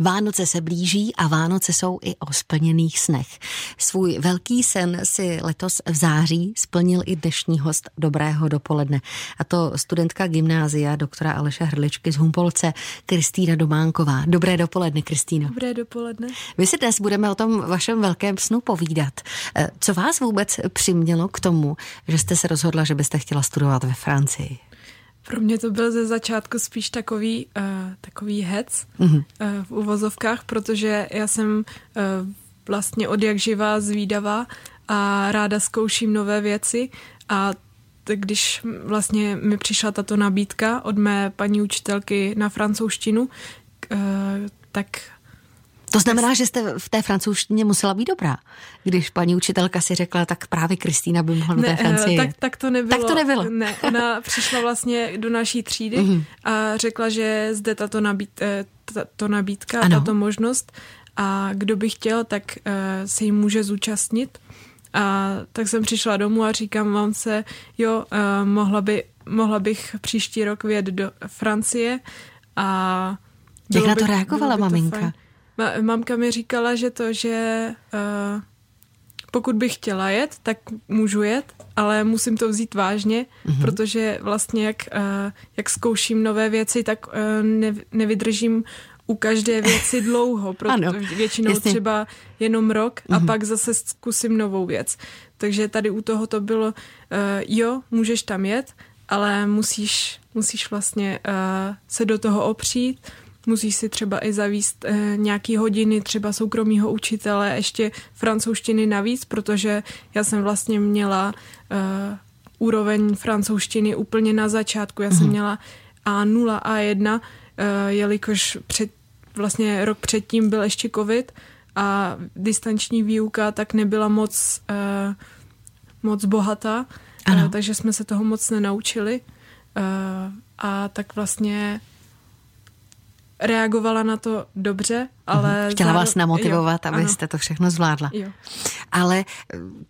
Vánoce se blíží a Vánoce jsou i o splněných snech. Svůj velký sen si letos v září splnil i dnešní host Dobrého dopoledne. A to studentka gymnázia doktora Aleše Hrličky z Humpolce, Kristýna Dománková. Dobré dopoledne, Kristýno. Dobré dopoledne. My si dnes budeme o tom vašem velkém snu povídat. Co vás vůbec přimělo k tomu, že jste se rozhodla, že byste chtěla studovat ve Francii? Pro mě to byl ze začátku spíš takový hec v uvozovkách, protože já jsem vlastně od jak živá zvídavá a ráda zkouším nové věci a když vlastně mi přišla tato nabídka od mé paní učitelky na francouzštinu, tak... To znamená, že jste v té francouzštině musela být dobrá, když paní učitelka si řekla, tak právě Kristýna by mohla do té Francie jet. Tak to nebylo. Ne, ona přišla vlastně do naší třídy a řekla, že zde tato nabídka, tato možnost a kdo by chtěl, tak se jí může zúčastnit. A tak jsem přišla domů a říkám mamce, mohla bych příští rok vyjet do Francie. A jak na to reagovala maminka? Fajn. Mamka mi říkala, že pokud bych chtěla jet, tak můžu jet, ale musím to vzít vážně, protože vlastně jak zkouším nové věci, tak nevydržím u každé věci dlouho, protože většinou třeba jenom rok a pak zase zkusím novou věc. Takže tady u toho to bylo, můžeš tam jet, ale musíš vlastně se do toho opřít. Musíš si třeba i zavíst nějaký hodiny, třeba soukromýho učitele, ještě francouzštiny navíc, protože já jsem vlastně měla úroveň francouzštiny úplně na začátku. Já jsem měla A0, A1, jelikož vlastně rok předtím byl ještě covid a distanční výuka tak nebyla moc bohatá, takže jsme se toho moc nenaučili a tak vlastně... Reagovala na to dobře, ale... Chtěla vás namotivovat, abyste to všechno zvládla. Jo. Ale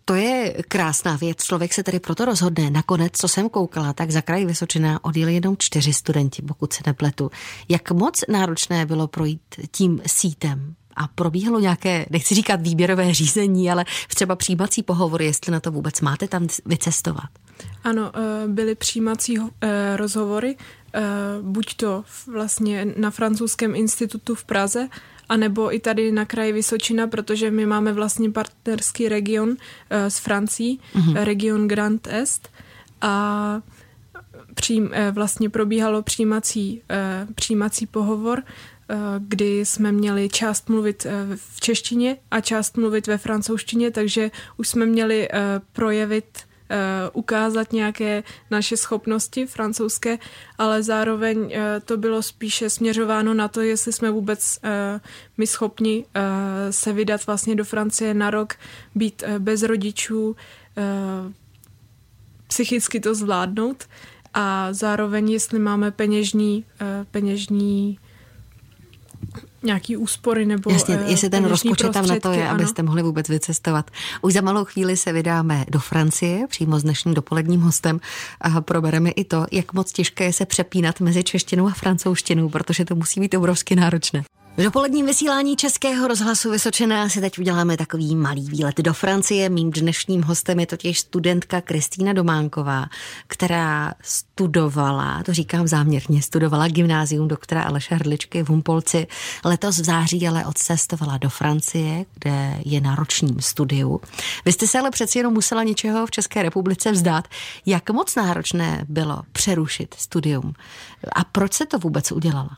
to je krásná věc. Člověk se tedy proto rozhodne. Nakonec, co jsem koukala, tak za kraj Vysočina odjeli jenom 4 studenti, pokud se nepletu. Jak moc náročné bylo projít tím sítem? A probíhalo nějaké, nechci říkat výběrové řízení, ale třeba přijímací pohovory, jestli na to vůbec máte tam vycestovat? Ano, byly přijímací rozhovory, buď to vlastně na Francouzském institutu v Praze, anebo i tady na kraji Vysočina, protože my máme vlastně partnerský region s Francií, region Grand Est a vlastně probíhalo přijímací pohovor, kdy jsme měli část mluvit v češtině a část mluvit ve francouzštině, takže už jsme měli ukázat nějaké naše schopnosti francouzské, ale zároveň to bylo spíše směřováno na to, jestli jsme vůbec my schopni se vydat vlastně do Francie na rok, být bez rodičů, psychicky to zvládnout a zároveň, jestli máme peněžní nějaký úspory nebo... Jasně, jestli ten rozpočet tam na to je, abyste mohli vůbec vycestovat. Už za malou chvíli se vydáme do Francie, přímo s dnešním dopoledním hostem a probereme i to, jak moc těžké je se přepínat mezi češtinou a francouzštinou, protože to musí být obrovsky náročné. V dopoledním vysílání Českého rozhlasu Vysočina si teď uděláme takový malý výlet do Francie. Mým dnešním hostem je totiž studentka Kristýna Dománková, která studovala, to říkám záměrně, studovala gymnázium doktora Aleše Hrličky v Humpolci. Letos v září ale odcestovala do Francie, kde je na ročním studiu. Vy jste se ale přeci jenom musela něčeho v České republice vzdát. Jak moc náročné bylo přerušit studium? A proč se to vůbec udělala?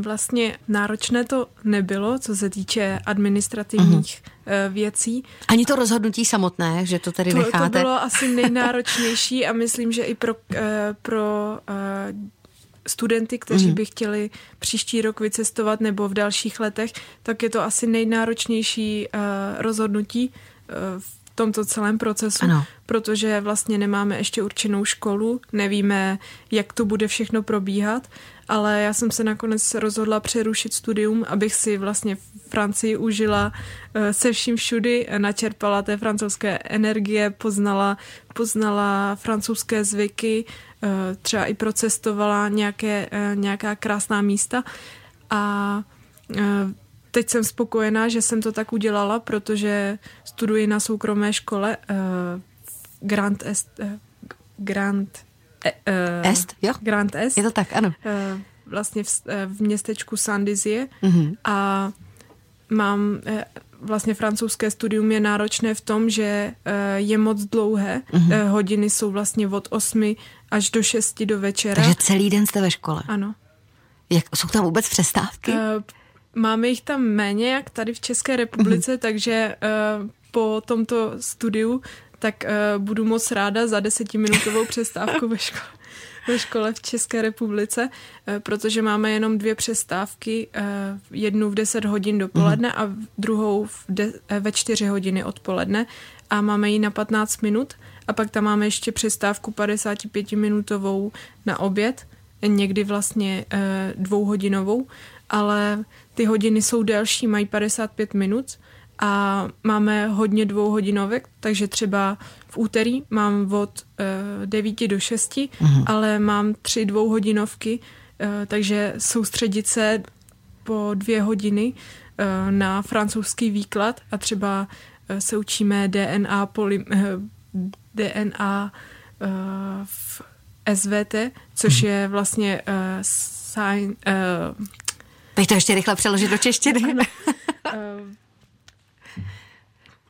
Vlastně náročné to nebylo, co se týče administrativních věcí. Ani to rozhodnutí samotné, že to tady necháte? To bylo asi nejnáročnější a myslím, že i pro studenty, kteří by chtěli příští rok vycestovat nebo v dalších letech, tak je to asi nejnáročnější rozhodnutí v tomto celém procesu, protože vlastně nemáme ještě určenou školu, nevíme, jak to bude všechno probíhat, ale já jsem se nakonec rozhodla přerušit studium, abych si vlastně Francii užila se vším všudy, načerpala té francouzské energie, poznala francouzské zvyky, třeba i procestovala nějaká krásná místa a teď jsem spokojená, že jsem to tak udělala, protože studuji na soukromé škole Grand Est. Est, jo? Grand Est. Je to tak, ano. Vlastně v městečku Saint-Dizier a mám... Vlastně francouzské studium je náročné v tom, že je moc dlouhé. Hodiny jsou vlastně od 8 až do 6 do večera. Takže celý den jste ve škole? Ano. Jsou tam vůbec přestávky? Máme jich tam méně, jak tady v České republice, takže po tomto studiu tak budu moc ráda za 10minutovou přestávku ve škole v České republice, protože máme jenom 2 přestávky, jednu v 10 hodin dopoledne a druhou ve 4 hodiny odpoledne a máme ji na 15 minut a pak tam máme ještě přestávku 55minutovou na oběd, někdy vlastně 2hodinovou, ale ty hodiny jsou delší, mají 55 minut a máme hodně 2hodinovek, takže třeba v úterý mám od 9 do 6, ale mám 3 2hodinovky, takže soustředit se po 2 hodiny na francouzský výklad a třeba se učíme DNA v SVT, což je vlastně Pojď to ještě rychle přeložit do češtiny.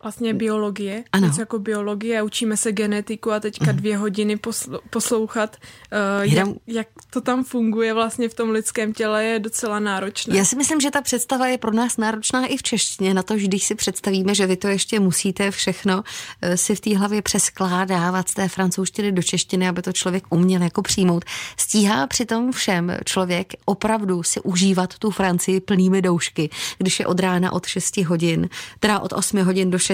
Vlastně biologie, něco jako biologie, učíme se genetiku a teďka 2 hodiny poslouchat, jak to tam funguje vlastně v tom lidském těle, je docela náročné. Já si myslím, že ta představa je pro nás náročná i v češtině, na to, že když si představíme, že vy to ještě musíte všechno si v té hlavě přeskládávat z té francouzštiny do češtiny, aby to člověk uměl jako přijmout. Stíhá přitom všem člověk opravdu si užívat tu Francii plnými doušky, když je od rána od 6 hodin, teda od 8 hodin do 6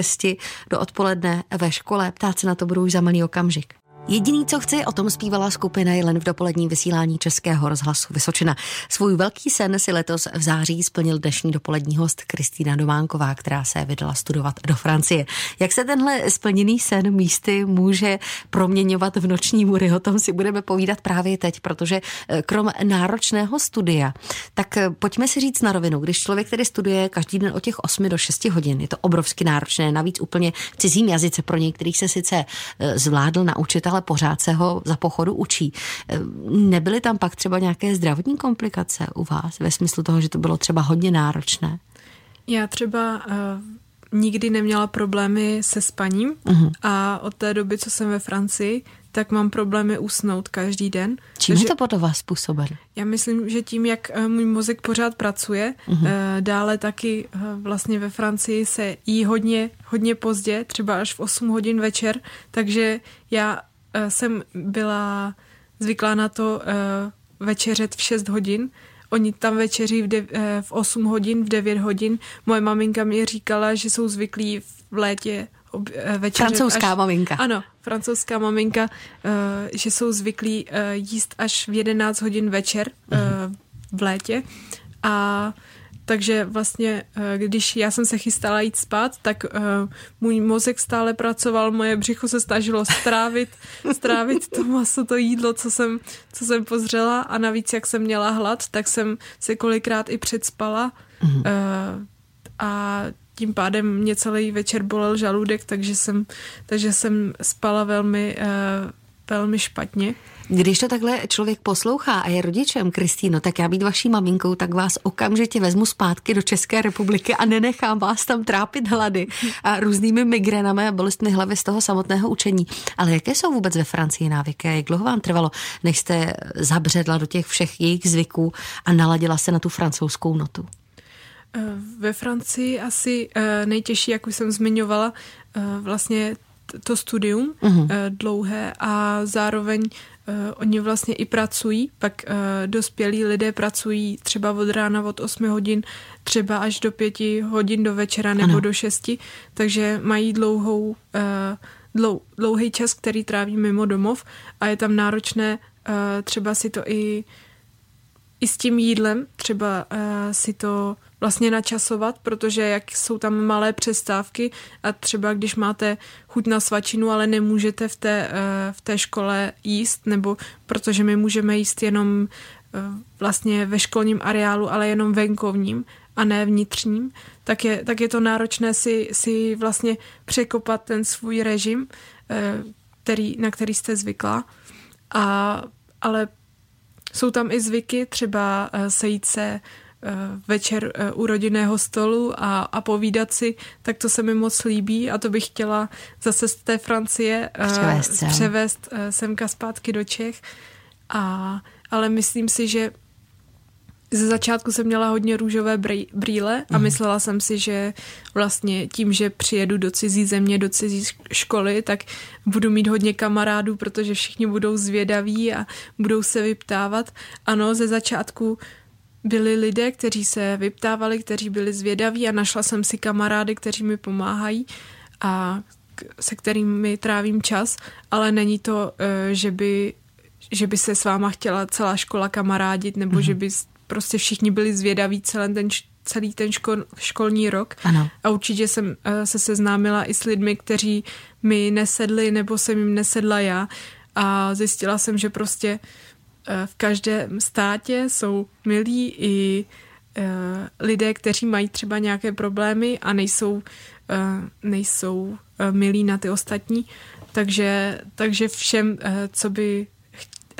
do odpoledne ve škole. Ptát se na to budou už za malý okamžik. Jediný, co chci, o tom zpívala skupina Jelen v dopoledním vysílání Českého rozhlasu Vysočina. Svůj velký sen si letos v září splnil dnešní dopolední host Kristýna Dománková, která se vydala studovat do Francie. Jak se tenhle splněný sen místy může proměňovat v noční můry? O tom si budeme povídat právě teď, protože krom náročného studia, tak pojďme si říct na rovinu, když člověk tedy studuje každý den od těch 8 do 6 hodin, je to obrovsky náročné, navíc úplně v cizím jazyce, pro některý se sice zvládl naučit, ale pořád se ho za pochodu učí. Nebyly tam pak třeba nějaké zdravotní komplikace u vás ve smyslu toho, že to bylo třeba hodně náročné? Já třeba nikdy neměla problémy se spaním a od té doby, co jsem ve Francii, tak mám problémy usnout každý den. Čím je to podle vás způsobeno? Já myslím, že tím, jak můj mozek pořád pracuje, dále taky vlastně ve Francii se jí hodně pozdě, třeba až v 8 hodin večer, takže já jsem byla zvyklá na to večeřet v 6 hodin. Oni tam večeří v 8 hodin, v 9 hodin. Moje maminka mi říkala, že jsou zvyklí v létě večeřet. Francouzská maminka. Ano, francouzská maminka, že jsou zvyklí jíst až v 11 hodin večer v létě. A takže vlastně, když já jsem se chystala jít spát, tak můj mozek stále pracoval, moje břicho se snažilo strávit to maso, to jídlo, co jsem pozřela a navíc, jak jsem měla hlad, tak jsem se kolikrát i předspala a tím pádem mě celý večer bolel žaludek, takže jsem spala velmi špatně. Když to takhle člověk poslouchá a je rodičem, Kristýno, tak já být vaší maminkou, tak vás okamžitě vezmu zpátky do České republiky a nenechám vás tam trápit hlady a různými migrénami a bolestmi hlavy z toho samotného učení. Ale jaké jsou vůbec ve Francii návyky? Jak dlouho vám trvalo, než jste zabředla do těch všech jejich zvyků a naladila se na tu francouzskou notu? Ve Francii asi nejtěžší, jak už jsem zmiňovala, vlastně to studium dlouhé a zároveň oni vlastně i pracují, pak dospělí lidé pracují třeba od rána od 8 hodin, třeba až do 5 hodin do večera nebo do 6, takže mají dlouhý čas, který tráví mimo domov a je tam náročné třeba si to i s tím jídlem, třeba si to vlastně načasovat, protože jak jsou tam malé přestávky a třeba když máte chuť na svačinu, ale nemůžete v té škole jíst, nebo protože my můžeme jíst jenom vlastně ve školním areálu, ale jenom venkovním a ne vnitřním, tak je to náročné si vlastně překopat ten svůj režim, na který jste zvykla. Ale jsou tam i zvyky, třeba sejít se večer u rodinného stolu a povídat si, tak to se mi moc líbí a to bych chtěla zase z té Francie převést semka zpátky do Čech. Ale myslím si, že ze začátku jsem měla hodně růžové brýle a myslela jsem si, že vlastně tím, že přijedu do cizí země, do cizí školy, tak budu mít hodně kamarádů, protože všichni budou zvědaví a budou se vyptávat. Ano, ze začátku byli lidé, kteří se vyptávali, kteří byli zvědaví a našla jsem si kamarády, kteří mi pomáhají a se kterými trávím čas, ale není to, že by se s váma chtěla celá škola kamarádit nebo že by prostě všichni byli zvědaví celý ten školní rok. Ano. A určitě jsem se seznámila i s lidmi, kteří mi nesedli nebo jsem jim nesedla já a zjistila jsem, že prostě v každém státě jsou milí i lidé, kteří mají třeba nějaké problémy a nejsou milí na ty ostatní, takže všem, co by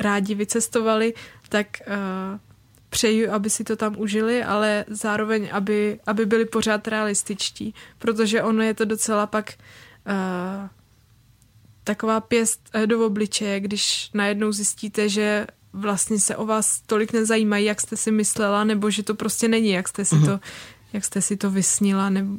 rádi vycestovali, tak přeju, aby si to tam užili, ale zároveň, aby byli pořád realističtí, protože ono je to docela pak taková pěst do obličeje, když najednou zjistíte, že vlastně se o vás tolik nezajímají, jak jste si myslela, nebo že to prostě není, jak jste si to vysnila. Nebo...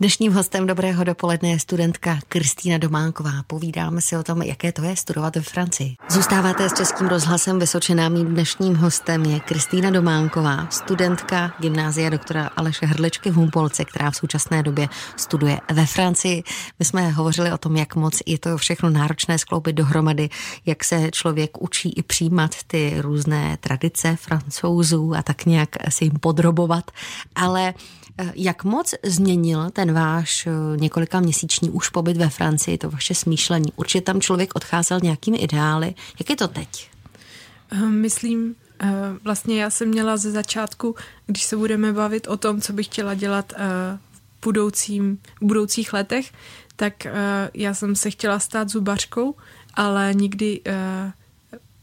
Dnešním hostem Dobrého dopoledne je studentka Kristýna Dománková. Povídáme si o tom, jaké to je studovat ve Francii. Zůstáváte s Českým rozhlasem Vysočina. Mým dnešním hostem je Kristýna Dománková, studentka gymnázia doktora Aleše Hrličky v Humpolce, která v současné době studuje ve Francii. My jsme hovořili o tom, jak moc je to všechno náročné skloubit dohromady, jak se člověk učí i přijímat ty různé tradice Francouzů a tak nějak si jim podrobovat, ale jak moc změnil ten váš několikaměsíční už pobyt ve Francii, to vaše smýšlení? Určitě tam člověk odcházel nějakými ideály. Jak je to teď? Myslím, vlastně já jsem měla ze začátku, když se budeme bavit o tom, co bych chtěla dělat v budoucích letech, tak já jsem se chtěla stát zubařkou, ale nikdy...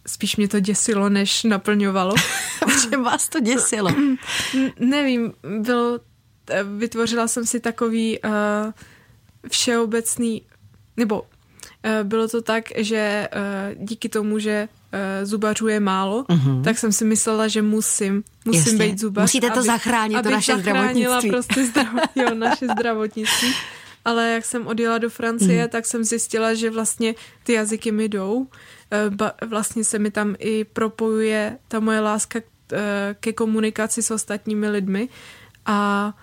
Spíš mě to děsilo, než naplňovalo. Že vás to děsilo? Nevím, vytvořila jsem si takový všeobecný, nebo bylo to tak, že díky tomu, že zubařů je málo, tak jsem si myslela, že musím být zubař. Musíte to zachránit, to naše zdravotnictví. Prostě naše zdravotnictví. Ale jak jsem odjela do Francie, tak jsem zjistila, že vlastně ty jazyky mi jdou. Vlastně se mi tam i propojuje ta moje láska ke komunikaci s ostatními lidmi a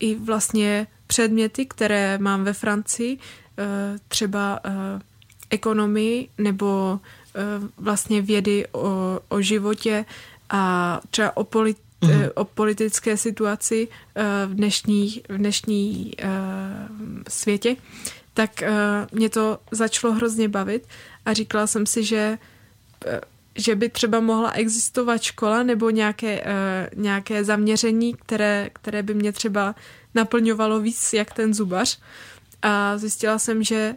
i vlastně předměty, které mám ve Francii, třeba ekonomii nebo vlastně vědy o životě a třeba o politické situaci v dnešní světě, tak mě to začalo hrozně bavit a říkala jsem si, že by třeba mohla existovat škola nebo nějaké zaměření, které by mě třeba naplňovalo víc jak ten zubař. A zjistila jsem, že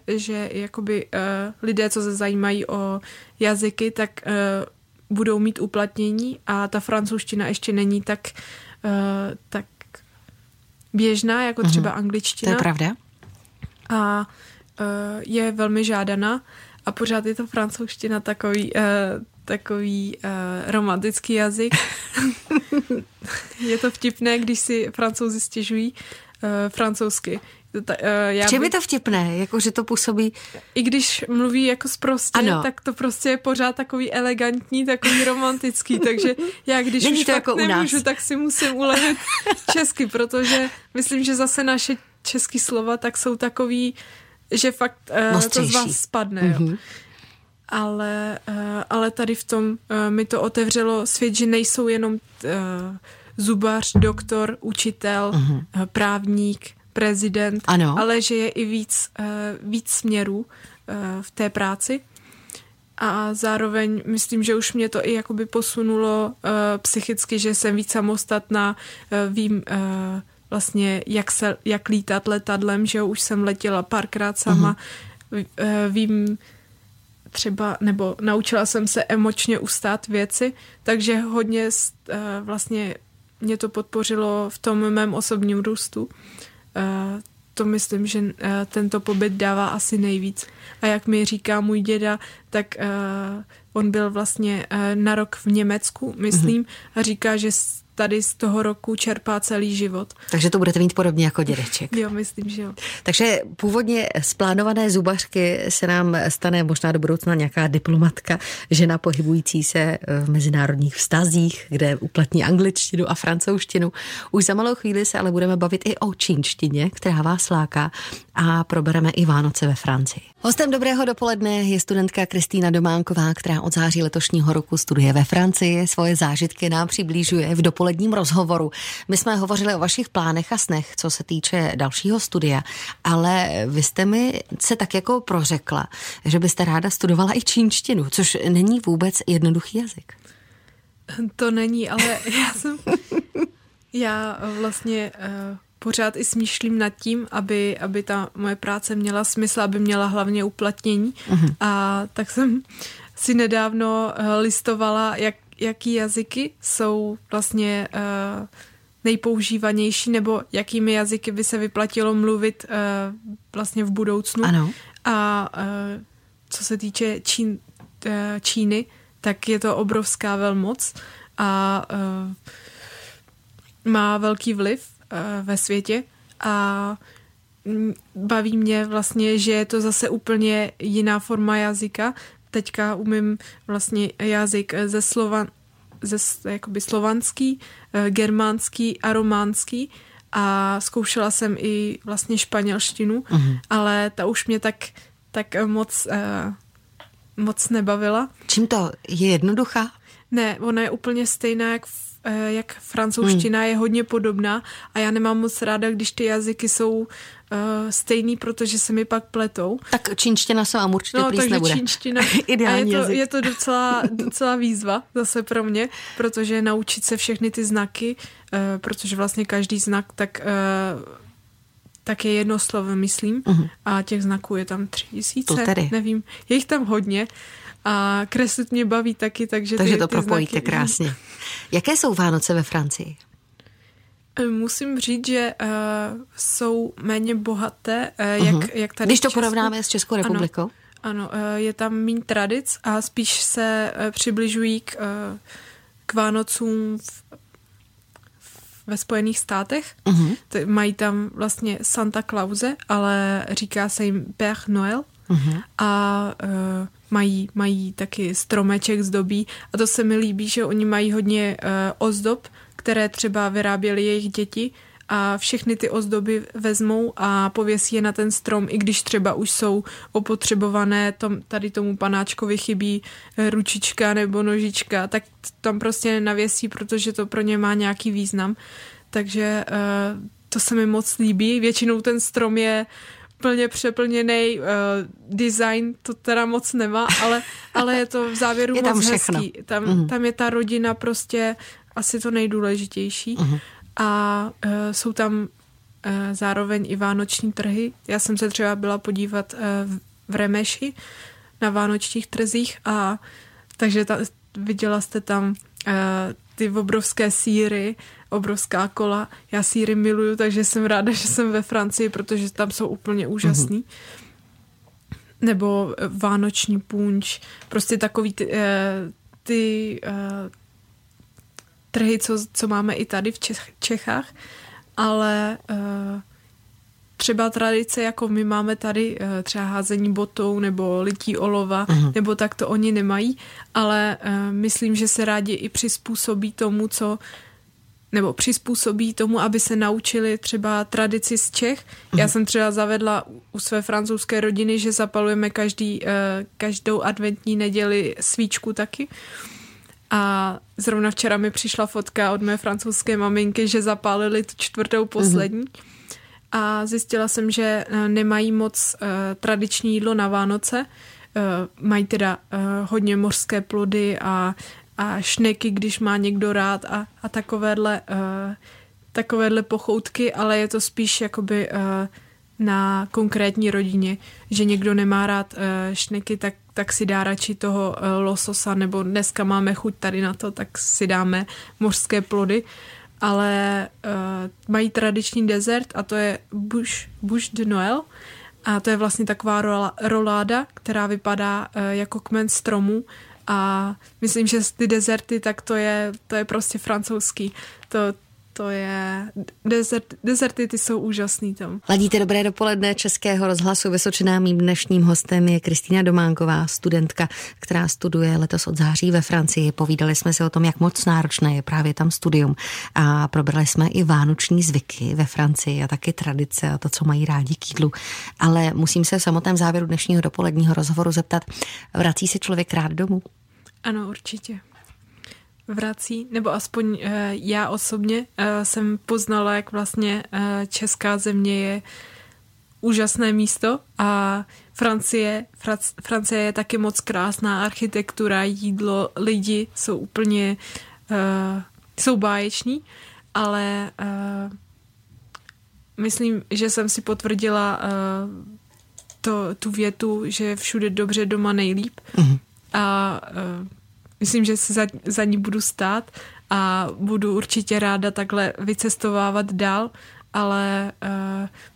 jakoby lidé, co se zajímají o jazyky, tak budou mít uplatnění a ta francouzština ještě není tak běžná, jako třeba angličtina. To je pravda. A je velmi žádaná a pořád je to francouzština takový romantický jazyk. Je to vtipné, když si Francouzi stěžují francouzsky. Čím je to vtipné, jako že to působí? I když mluví jako sprostě, tak to prostě je pořád takový elegantní, takový romantický, takže já když není už fakt jako nemůžu, tak si musím ulevit česky, protože myslím, že zase naše český slova tak jsou takový, že fakt to z vás spadne. Jo. Ale tady v tom mi to otevřelo svět, že nejsou jenom zubař, doktor, učitel, právník, prezident, ale že je i víc směrů v té práci. A zároveň myslím, že už mě to i jakoby posunulo psychicky, že jsem víc samostatná, vím vlastně, jak lítat letadlem, že už jsem letěla párkrát sama, vím třeba, nebo naučila jsem se emočně ustát věci, takže hodně vlastně mě to podpořilo v tom mém osobním růstu. To myslím, že tento pobyt dává asi nejvíc. A jak mi říká můj děda, tak on byl vlastně na rok v Německu, myslím, a říká, že tady z toho roku čerpá celý život. Takže to budete mít podobně jako dědeček. Jo, myslím, že jo. Takže původně z plánované zubařky se nám stane možná do budoucna nějaká diplomatka, žena pohybující se v mezinárodních vztazích, kde uplatní angličtinu a francouzštinu. Už za malou chvíli se ale budeme bavit i o čínštině, která vás láká, a probereme i Vánoce ve Francii. Hostem dobrého dopoledne je studentka Kristýna Dománková, která od září letošního roku studuje ve Francii. Svoje zážitky nám přiblížuje v dopoledním rozhovoru. My jsme hovořili o vašich plánech a snech, co se týče dalšího studia, ale vy jste mi se tak jako prořekla, že byste ráda studovala i čínštinu, což není vůbec jednoduchý jazyk. To není, ale já vlastně pořád i smýšlím nad tím, aby ta moje práce měla smysl, aby měla hlavně uplatnění. A tak jsem si nedávno listovala, jaký jazyky jsou vlastně nejpoužívanější, nebo jakými jazyky by se vyplatilo mluvit vlastně v budoucnu. Ano. A co se týče Číny, tak je to obrovská velmoc a má velký vliv ve světě a baví mě vlastně, že je to zase úplně jiná forma jazyka. Teďka umím vlastně jazyk jakoby slovanský, germánský a románský a zkoušela jsem i vlastně španělštinu, ale ta už mě tak moc nebavila. Čím to? Je jednoduchá? Ne, ona je úplně stejná jak francouzština, je hodně podobná a já nemám moc ráda, když ty jazyky jsou stejný, protože se mi pak pletou. Tak čínština se vám určitě plíst nebude. Čínština. Ideální jazyk. Je to docela výzva zase pro mě, protože naučit se všechny ty znaky, protože vlastně každý znak tak je jedno slovo, myslím, a těch znaků je tam 3000, nevím, je jich tam hodně. A kreslit mě baví taky, takže to propojíte znaky krásně. Jaké jsou Vánoce ve Francii? Musím říct, že jsou méně bohaté, jak tady. Když to porovnáme s Českou republikou? Ano, je tam méně tradic a spíš se přibližují k Vánocům ve Spojených státech. Mají tam vlastně Santa Clause, ale říká se jim Père Noël. A mají taky stromeček zdobí a to se mi líbí, že oni mají hodně ozdob, které třeba vyráběly jejich děti a všechny ty ozdoby vezmou a pověsí je na ten strom, i když třeba už jsou opotřebované, tady tomu panáčkovi chybí ručička nebo nožička, tak tam prostě navěsí, protože to pro ně má nějaký význam. Takže to se mi moc líbí. Většinou ten strom je plně přeplněný, design to teda moc nemá, ale je to v závěru moc všechno hezký. Tam je ta rodina prostě asi to nejdůležitější a jsou tam zároveň i vánoční trhy. Já jsem se třeba byla podívat v Remeši na vánočních trzích a takže viděla jste tam ty obrovské sýry, obrovská kola. Já sýry miluju, takže jsem ráda, že jsem ve Francii, protože tam jsou úplně úžasný. Nebo vánoční punč. Prostě takový ty trhy, co máme i tady v Čechách. Ale třeba tradice, jako my máme tady třeba házení botou nebo lití olova, nebo tak to oni nemají, ale myslím, že se rádi i přizpůsobí tomu, aby se naučili třeba tradici z Čech. Já jsem třeba zavedla u své francouzské rodiny, že zapalujeme každou adventní neděli svíčku taky. A zrovna včera mi přišla fotka od mé francouzské maminky, že zapálili tu čtvrtou poslední. A zjistila jsem, že nemají moc tradiční jídlo na Vánoce, mají teda hodně mořské plody a šneky, když má někdo rád a takovéhle pochoutky, ale je to spíš jakoby na konkrétní rodině, že někdo nemá rád šneky, tak si dá radši toho lososa, nebo dneska máme chuť tady na to, tak si dáme mořské plody, ale mají tradiční dezert a to je bûche de Noël a to je vlastně taková roláda, která vypadá jako kmen stromu a myslím, že ty dezerty, tak to je prostě francouzský. To je... Dezerty, ty jsou úžasný tam. Ladíte dobré dopoledne Českého rozhlasu Vysočina. Mým dnešním hostem je Kristýna Dománková, studentka, která studuje letos od září ve Francii. Povídali jsme si o tom, jak moc náročné je právě tam studium. A probrali jsme i vánoční zvyky ve Francii a taky tradice a to, co mají rádi k jídlu. Ale musím se v samotném závěru dnešního dopoledního rozhovoru zeptat, vrací se člověk rád domů? Ano, určitě. Vrací, nebo aspoň já osobně jsem poznala, jak vlastně česká země je úžasné místo a Francie je taky moc krásná, architektura, jídlo, lidi jsou úplně jsou báječní, ale myslím, že jsem si potvrdila tu větu, že všude dobře, doma nejlíp a myslím, že si za ní budu stát a budu určitě ráda takhle vycestovávat dál, ale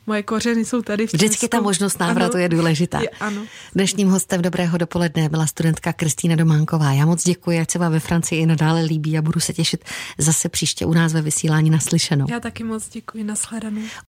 moje kořeny jsou tady v Česku. Vždycky ta možnost návratu je důležitá. Ano. Dnešním hostem dobrého dopoledne byla studentka Kristýna Dománková. Já moc děkuji, ať se vám ve Francii i nadále líbí a budu se těšit zase příště u nás ve vysílání. Naslyšenou. Já taky moc děkuji, nashledanou.